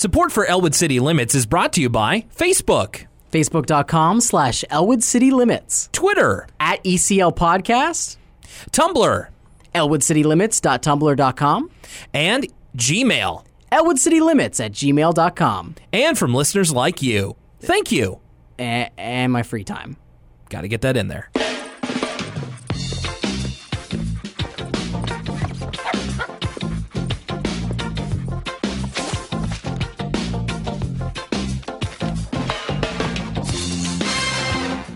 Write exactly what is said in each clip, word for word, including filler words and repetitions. Support for Elwood City Limits is brought to you by Facebook. Facebook.com slash Elwood City Limits. Twitter. At E C L Podcast. Tumblr. elwood city limits dot tumblr dot com. And Gmail. elwood city limits at gmail dot com. And from listeners like you. Thank you. A- and my free time. Got to get that in there.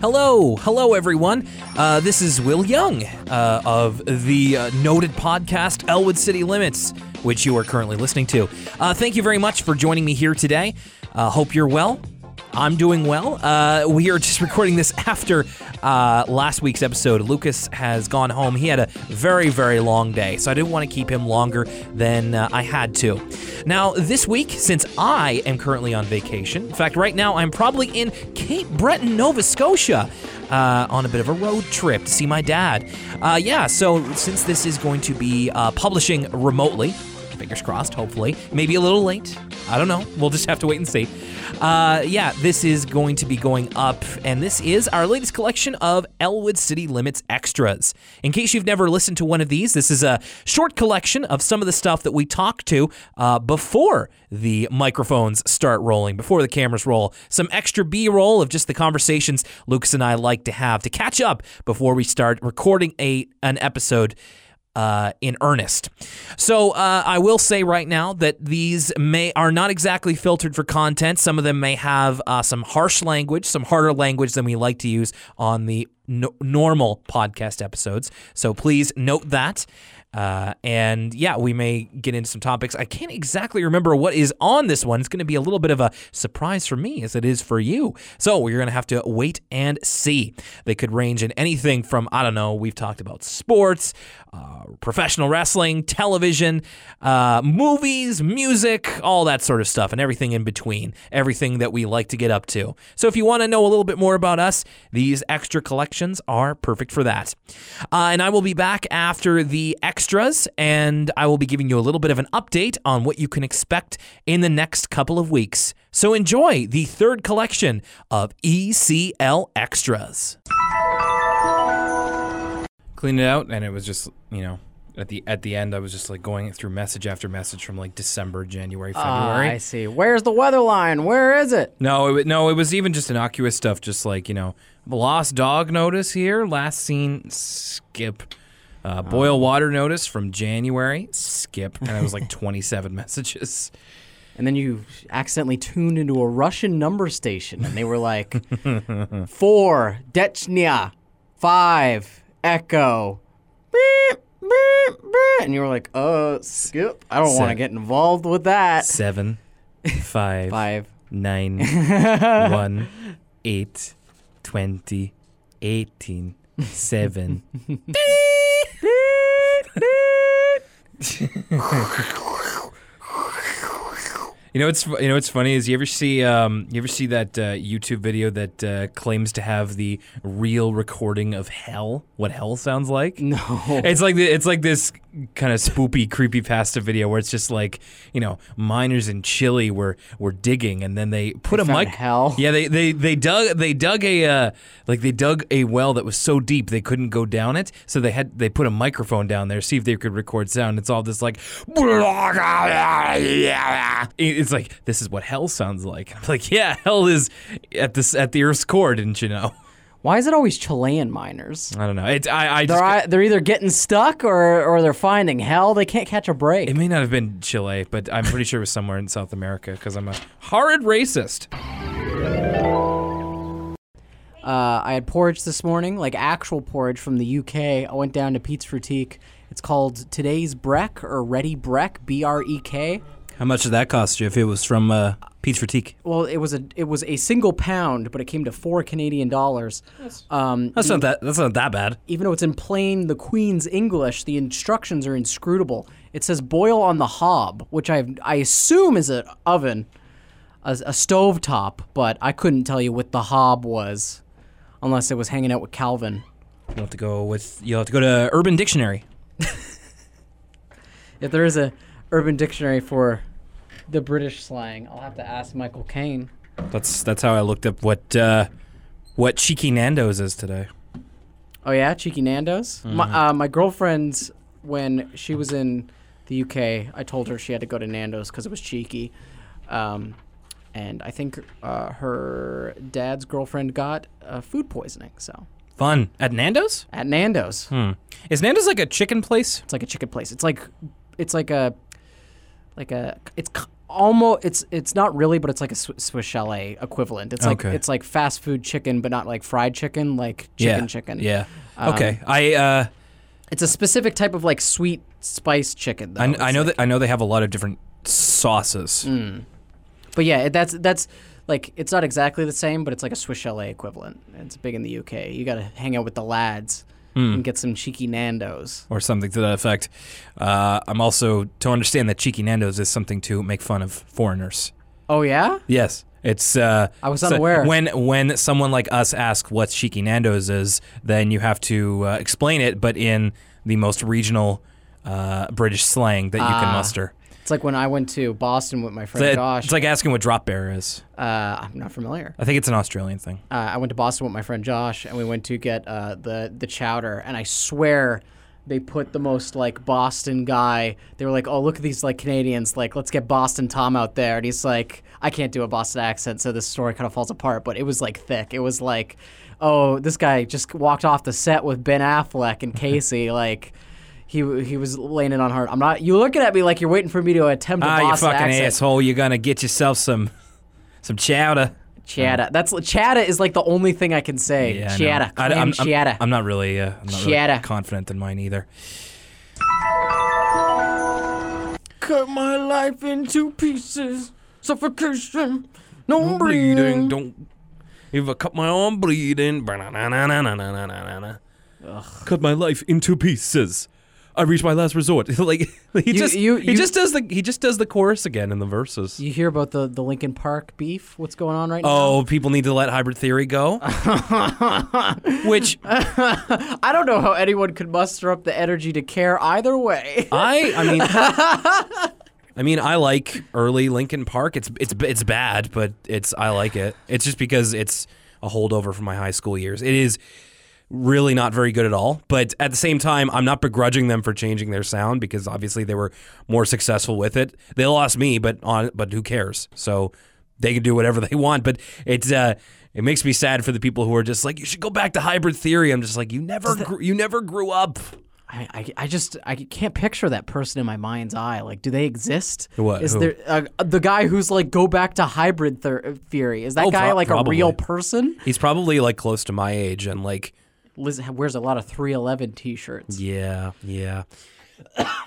Hello, hello everyone. Uh, this is Will Young uh, of the uh, noted podcast Elwood City Limits, which you are currently listening to. Uh, thank you very much for joining me here today. Uh, hope you're well. I'm doing well. Uh, we are just recording this after uh, last week's episode. Lucas has gone home. He had a very, very long day, so I didn't want to keep him longer than uh, I had to. Now, this week, since I am currently on vacation, in fact, right now I'm probably in Cape Breton, Nova Scotia, uh, on a bit of a road trip to see my dad. Uh, yeah, so since this is going to be uh, publishing remotely, fingers crossed, hopefully, maybe a little late, I don't know, we'll just have to wait and see. Uh, yeah, this is going to be going up, and this is our latest collection of Elwood City Limits Extras. In case you've never listened to one of these, this is a short collection of some of the stuff that we talk to uh, before the microphones start rolling, before the cameras roll. Some extra B-roll of just the conversations Lucas and I like to have to catch up before we start recording a an episode Uh, in earnest. So uh, I will say right now that these may are not exactly filtered for content. Some of them may have uh, some harsh language, some harder language than we like to use on the no- normal podcast episodes. So please note that. Uh, and yeah, we may get into some topics. I can't exactly remember what is on this one. It's going to be a little bit of a surprise for me as it is for you. So we're going to have to wait and see. They could range in anything from, I don't know, we've talked about sports, uh, professional wrestling, television, uh, movies, music, all that sort of stuff, and everything in between, everything that we like to get up to. So if you want to know a little bit more about us, these extra collections are perfect for that. Uh, and I will be back after the extra Extras, and I will be giving you a little bit of an update on what you can expect in the next couple of weeks. So enjoy the third collection of E C L Extras. Cleaned it out, and it was just, you know, at the at the end, I was just like going through message after message from like December, January, February. Uh, I see. Where's the weather line? Where is it? No, it, no, it was even just innocuous stuff, just like, you know, lost dog notice here, last seen, skip. Uh, boil water notice from January, skip, and it was like twenty-seven messages. And then you accidentally tuned into a Russian number station, and they were like, four, Dechnya, five, Echo, beep, beep, beep. And you were like, uh, skip, I don't want to get involved with that. Seven, five, five. Nine, one, eight, twenty, eighteen, seven, you know what's you know what's funny is you ever see um, you ever see that uh, YouTube video that uh, claims to have the real recording of hell, what hell sounds like? No, it's like the, it's like this kind of spoopy, creepypasta video where it's just like, you know, miners in Chile were, were digging, and then they put they a mic. Hell. Yeah, they, they, they dug they dug a uh, like they dug a well that was so deep they couldn't go down it, so they had they put a microphone down there, see if they could record sound. It's all this like, it's like, this is what hell sounds like. I'm like, yeah, hell is at this at the Earth's core, didn't you know? Why is it always Chilean miners? I don't know. It, I, I they're, just, I, they're either getting stuck or, or they're finding hell. They can't catch a break. It may not have been Chile, but I'm pretty sure it was somewhere in South America because I'm a horrid racist. Uh, I had porridge this morning, like actual porridge from the U K. I went down to Pete's Frutique. It's called Today's Breck or Ready Breck, B R E K. How much did that cost you if it was from uh, Pete's Frutique? Well, it was a it was a single pound, but it came to four Canadian dollars. That's, um, that's not that that's not that bad. Even though it's in plain the Queen's English, the instructions are inscrutable. It says boil on the hob, which I I assume is an oven, a, a stovetop, but I couldn't tell you what the hob was, unless it was hanging out with Calvin. You'll have to go with you'll have to go to Urban Dictionary. If there is a Urban Dictionary for the British slang. I'll have to ask Michael Caine. That's that's how I looked up what uh, what Cheeky Nando's is today. Oh yeah, Cheeky Nando's. Mm-hmm. My, uh, my girlfriend's, when she was in the U K, I told her she had to go to Nando's because it was cheeky, um, and I think uh, her dad's girlfriend got uh, food poisoning. So fun at Nando's. At Nando's. Hmm. Is Nando's like a chicken place? It's like a chicken place. It's like it's like a like a it's. Almost, it's it's not really, but it's like a Swiss Chalet equivalent. It's like okay. It's like fast food chicken, but not like fried chicken, like chicken yeah. chicken. Yeah. Um, okay. I. Uh, it's a specific type of like sweet spice chicken. Though. I, I know like, that I know they have a lot of different sauces. Mm. But yeah, that's that's like it's not exactly the same, but it's like a Swiss Chalet equivalent. It's big in the U K. You got to hang out with the lads. Mm. And get some Cheeky Nando's. Or something to that effect. Uh, I'm also to understand that Cheeky Nando's is something to make fun of foreigners. Oh, yeah? Yes. It's. Uh, I was unaware. So when, when someone like us asks what Cheeky Nando's is, then you have to uh, explain it, but in the most regional uh, British slang that you uh, can muster. It's like when I went to Boston with my friend it's Josh. It's like asking what drop bear is. Uh, I'm not familiar. I think it's an Australian thing. Uh, I went to Boston with my friend Josh, and we went to get uh, the the chowder. And I swear, they put the most like Boston guy. They were like, "Oh, look at these like Canadians! Like, let's get Boston Tom out there." And he's like, "I can't do a Boston accent, so this story kind of falls apart." But it was like thick. It was like, "Oh, this guy just walked off the set with Ben Affleck and Casey." like. He he was laying it on hard. I'm not. You're looking at me like you're waiting for me to attempt a ah, Boston accent. Ah, you fucking asshole! You're gonna get yourself some some chowder. Chowder. That's chowder is like the only thing I can say. Yeah, chowder. I I, I'm, chowder. I'm, I'm not really. Uh, I'm not really confident in mine either. Cut my life into pieces. Suffocation. No, no bleeding. bleeding. Don't. If I cut my arm bleeding. Ugh. Cut my life into pieces. I reach my last resort. like he you, just you, you, he just does the he just does the chorus again in the verses. You hear about the, the Linkin Park beef? What's going on right now? Oh, people need to let Hybrid Theory go. Which I don't know how anyone could muster up the energy to care either way. I I mean I mean I like early Linkin Park. It's it's it's bad, but it's I like it. It's just because it's a holdover from my high school years. It is really not very good at all, but at the same time, I'm not begrudging them for changing their sound because obviously they were more successful with it. They lost me, but on but who cares? So they can do whatever they want. But it's uh, it makes me sad for the people who are just like, you should go back to Hybrid Theory. I'm just like, you never that, gr- you never grew up. I, I I just I can't picture that person in my mind's eye. Like, do they exist? What is who? there uh, the guy who's like, go back to Hybrid ther- Theory? Is that oh, guy pro- like probably. a real person? He's probably like close to my age and like. Liz wears a lot of three eleven t-shirts. Yeah, yeah.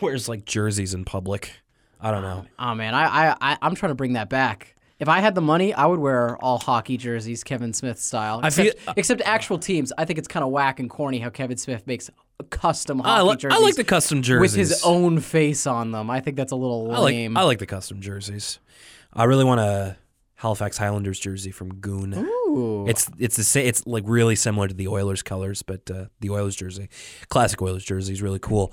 Wears like jerseys in public. I don't know. Oh, man. I, I, I, I'm trying to bring that back. If I had the money, I would wear all hockey jerseys, Kevin Smith style. Except, I feel, uh, except actual teams. I think it's kind of whack and corny how Kevin Smith makes custom hockey I li- jerseys. I like the custom jerseys. With his own face on them. I think that's a little lame. I like, I like the custom jerseys. I really want to... Halifax Highlanders jersey from Goon. Ooh. It's it's the same, it's like really similar to the Oilers colors, but uh, the Oilers jersey, classic Oilers jersey is really cool.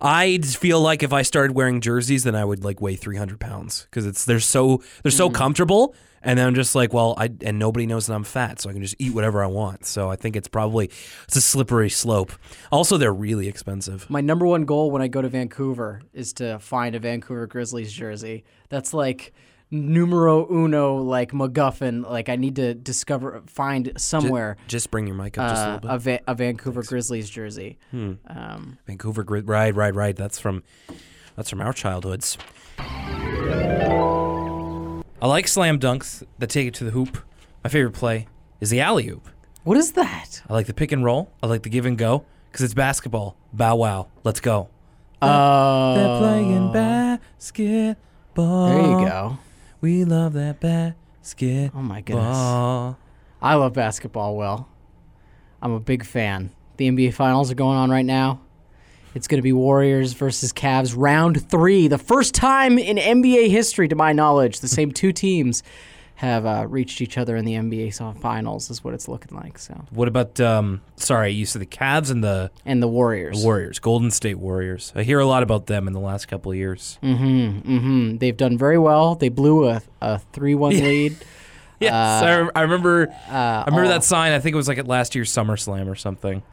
I feel like if I started wearing jerseys, then I would like weigh three hundred pounds because it's they're so they're so mm. comfortable, and then I'm just like, well, I and nobody knows that I'm fat, so I can just eat whatever I want. So I think it's probably it's a slippery slope. Also, they're really expensive. My number one goal when I go to Vancouver is to find a Vancouver Grizzlies jersey. That's like. Numero uno, like MacGuffin, like I need to discover, find somewhere. Just, just bring your mic up just uh, a little bit. A, Va- a Vancouver Thanks. Grizzlies jersey. Hmm. Um, Vancouver Grizzlies, right, right, right. That's from, that's from our childhoods. I like slam dunks that take it to the hoop. My favorite play is the alley oop. What is that? I like the pick and roll. I like the give and go because it's basketball. Bow wow, let's go. Oh, uh, they're playing basketball. There you go. We love that basketball. Oh, my goodness. I love basketball, Will. I'm a big fan. The N B A Finals are going on right now. It's going to be Warriors versus Cavs, round three. The first time in N B A history, to my knowledge, the same two teams have uh, reached each other in the N B A Finals is what it's looking like. So what about, um, sorry, you said the Cavs and the... And the Warriors. The Warriors, Golden State Warriors. I hear a lot about them in the last couple of years. Mm-hmm, mm-hmm. They've done very well. They blew a, a three one lead. Yes, uh, I, re- I remember uh, I remember all, that sign. I think it was like at last year's SummerSlam or something.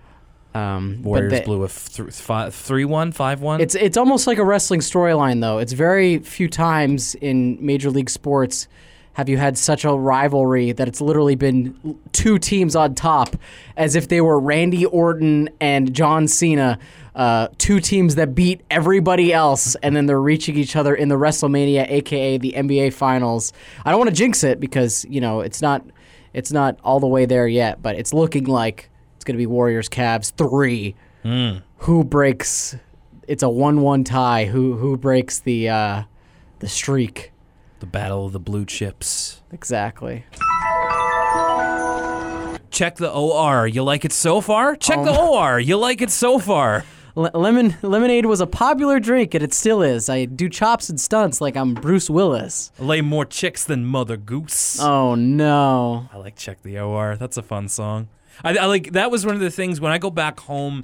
Um, Warriors they, blew a three one, five one. It's, it's almost like a wrestling storyline, though. It's very few times in Major League Sports... have you had such a rivalry that it's literally been two teams on top, as if they were Randy Orton and John Cena, uh, two teams that beat everybody else, and then they're reaching each other in the WrestleMania, a k a the N B A Finals. I don't want to jinx it because, you know, it's not it's not all the way there yet, but it's looking like it's going to be Warriors-Cavs three. Mm. Who breaks – it's a one one tie. Who, who breaks the uh, the streak? The battle of the blue chips. Exactly. Check the O R. You like it so far? Check um, the O R. You like it so far. Le- lemon lemonade was a popular drink, and it still is. I do chops and stunts like I'm Bruce Willis. I lay more chicks than Mother Goose. Oh no. I like Check the O R. That's a fun song. I, I like that was one of the things when I go back home,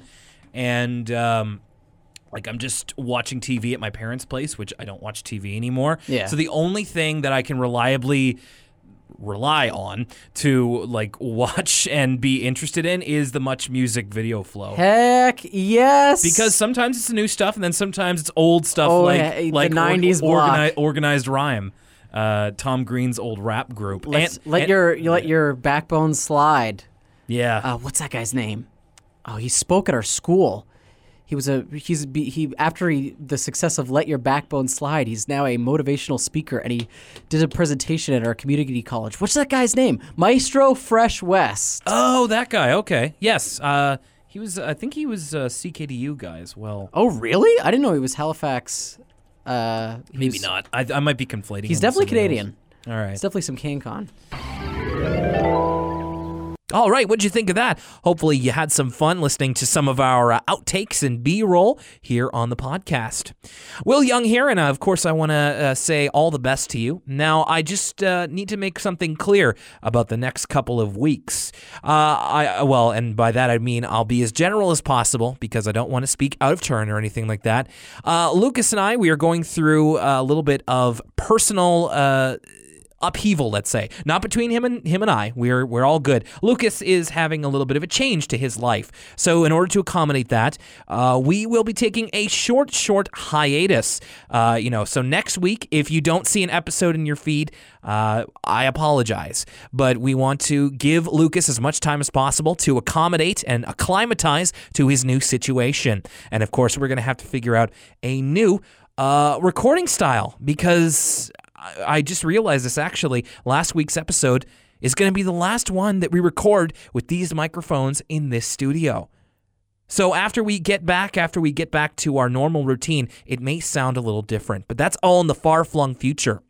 and. Um, Like, I'm just watching T V at my parents' place, which I don't watch T V anymore. Yeah. So the only thing that I can reliably rely on to, like, watch and be interested in is the Much Music video flow. Heck yes! Because sometimes it's new stuff, and then sometimes it's old stuff oh, like, yeah, like the nineties or, organi- Organized Rhyme. Uh, Tom Green's old rap group. Let's, and, let and, your you let your backbone slide. Yeah. Uh, what's that guy's name? Oh, he spoke at our school. He was a he's he after he, the success of Let Your Backbone Slide, he's now a motivational speaker, and he did a presentation at our community college. What's that guy's name? Maestro Fresh West. Oh, that guy. Okay. Yes. Uh, he was. I think he was a C K D U guy as well. Oh, really? I didn't know he was Halifax. Uh, he Maybe was, not. I, I might be conflating. He's definitely Canadian. Else. All right. He's definitely some CanCon. All right, what'd you think of that? Hopefully you had some fun listening to some of our uh, outtakes and B-roll here on the podcast. Will Young here, and uh, of course I want to uh, say all the best to you. Now, I just uh, need to make something clear about the next couple of weeks. Uh, I Well, and by that I mean I'll be as general as possible because I don't want to speak out of turn or anything like that. Uh, Lucas and I, we are going through a little bit of personal... Uh, upheaval, let's say. Not between him and him and I. We're we're all good. Lucas is having a little bit of a change to his life. So in order to accommodate that, uh, we will be taking a short, short hiatus. Uh, you know, so next week, if you don't see an episode in your feed, uh, I apologize. But we want to give Lucas as much time as possible to accommodate and acclimatize to his new situation. And of course, we're going to have to figure out a new uh, recording style because... I just realized this, actually. Last week's episode is going to be the last one that we record with these microphones in this studio. So after we get back, after we get back to our normal routine, it may sound a little different, but that's all in the far-flung future.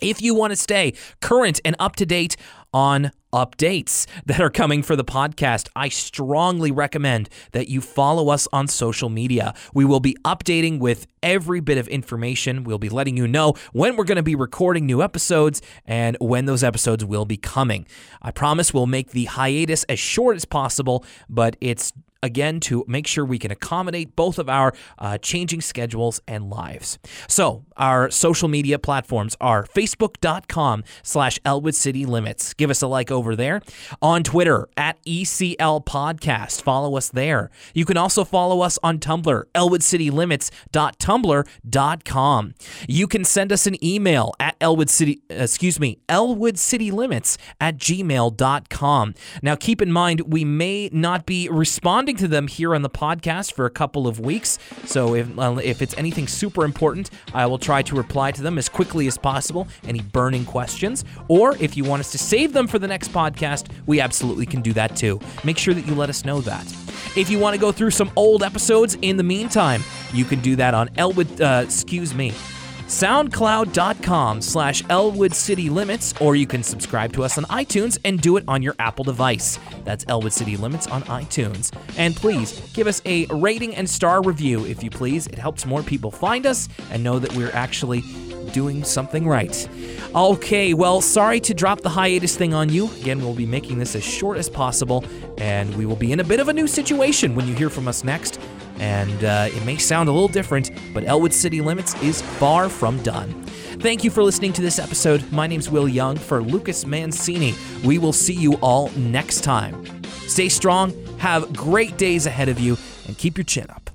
If you want to stay current and up-to-date on updates that are coming for the podcast, I strongly recommend that you follow us on social media. We will be updating with every bit of information. We'll be letting you know when we're going to be recording new episodes and when those episodes will be coming. I promise we'll make the hiatus as short as possible, but it's, again, to make sure we can accommodate both of our uh, changing schedules and lives. So our social media platforms are facebook.com slash Elwood City Limits. Give us a like over there. On Twitter, at E C L Podcast. Follow us there. You can also follow us on Tumblr, elwood city limits dot tumblr dot com. You can send us an email at Elwood City, excuse me, elwoodcitylimits at gmail dot com. Now keep in mind, we may not be responding to them here on the podcast for a couple of weeks. So if uh, if it's anything super important, I will try to reply to them as quickly as possible, any burning questions. Or if you want us to save them for the next podcast, we absolutely can do that too. Make sure that you let us know that. If you want to go through some old episodes in the meantime, you can do that on Elwood, uh, excuse me, soundcloud.com slash Elwood City Limits, or you can subscribe to us on iTunes and do it on your Apple device. That's Elwood City Limits on iTunes. And please give us a rating and star review if you please. It helps more people find us and know that we're actually doing something right. Okay, well, sorry to drop the hiatus thing on you. Again, we'll be making this as short as possible, and we will be in a bit of a new situation when you hear from us next. And uh, it may sound a little different, but Elwood City Limits is far from done. Thank you for listening to this episode. My name's Will Young for Lucas Mancini. We will see you all next time. Stay strong, have great days ahead of you, and keep your chin up.